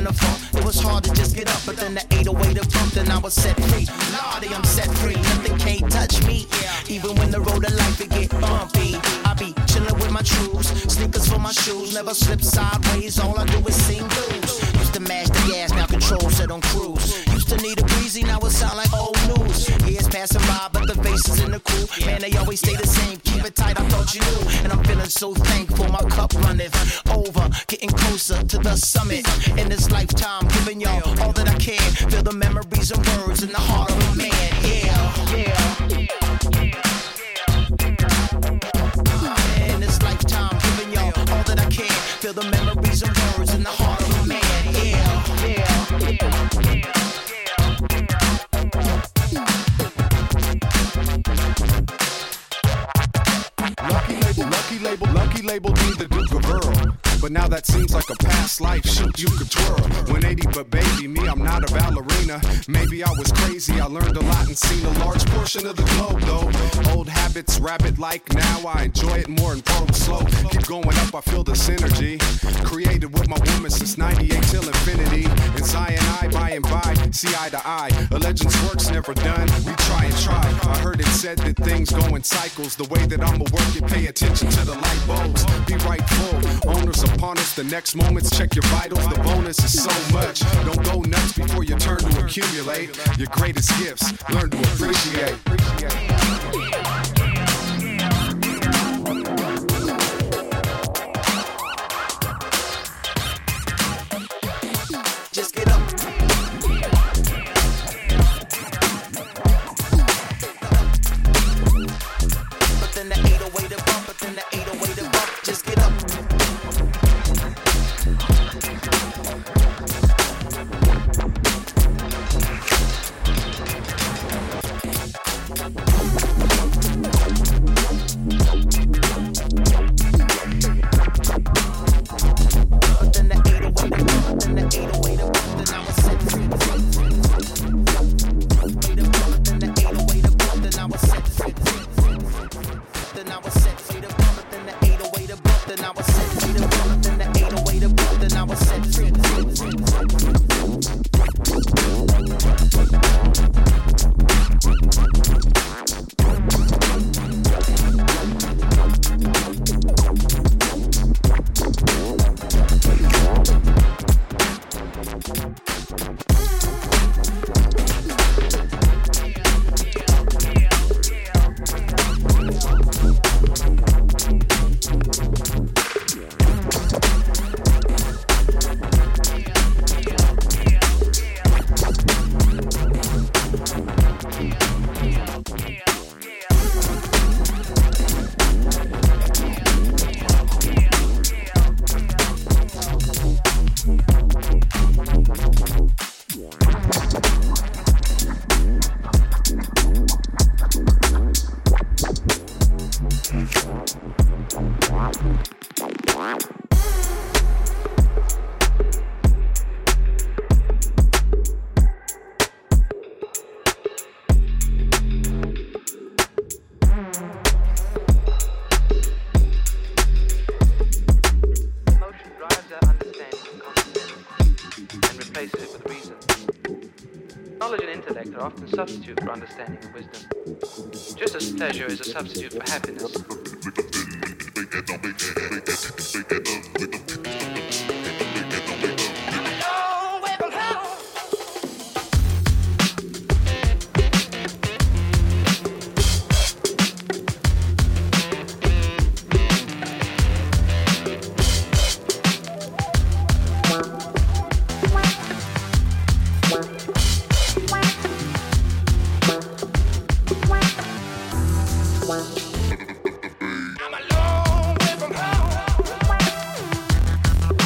in the funk. It was hard to just get up, but then the 808 to bump, then I was set free. Lordy, I'm set free. Nothing can't touch me. Even when the road of life it get bumpy, I be chillin' with my trues, sneakers for my shoes, never slip sideways. All I do is sing blues. Used to mash the gas, now control set on cruise. Used to need a breezy, now it sound like old news. Years passing by, but the faces in the crew, man, they always stay the same. Keep it tight, I thought you knew, and I'm feeling so thankful. My cup runneth over, getting closer to the summit. In this lifetime, giving y'all all that I can. Feel the memories and words in the heart of a man. Yeah, yeah, yeah. Feel the memories and words in the heart of a man. Yeah, yeah, yeah, yeah. Lucky label, be the Duke of Earl. But now that seems like a past life, shoot, you could twirl. 180, but baby, me, I'm not a ballerina. Maybe I was crazy, I learned a lot and seen a large portion of the globe, though. Old habits, rabbit-like, now I enjoy it more and probe slow. Keep going up, I feel the synergy. Created with my woman since 98 till infinity. And Zion I, by and by, see eye to eye. A legend's work's never done, we try and try. I heard it said that things go in cycles. The way that I'ma work it, pay attention to the light bulbs. Be rightful, owners of upon us, the next moments, check your vitals, the bonus is so much. Don't go nuts before you turn to accumulate your greatest gifts, learn to appreciate. Just get up. But then the 808 to bump, but then the 808 to bump, just get up. Substitute for understanding and wisdom. Just as pleasure is a substitute for happiness.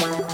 Bye.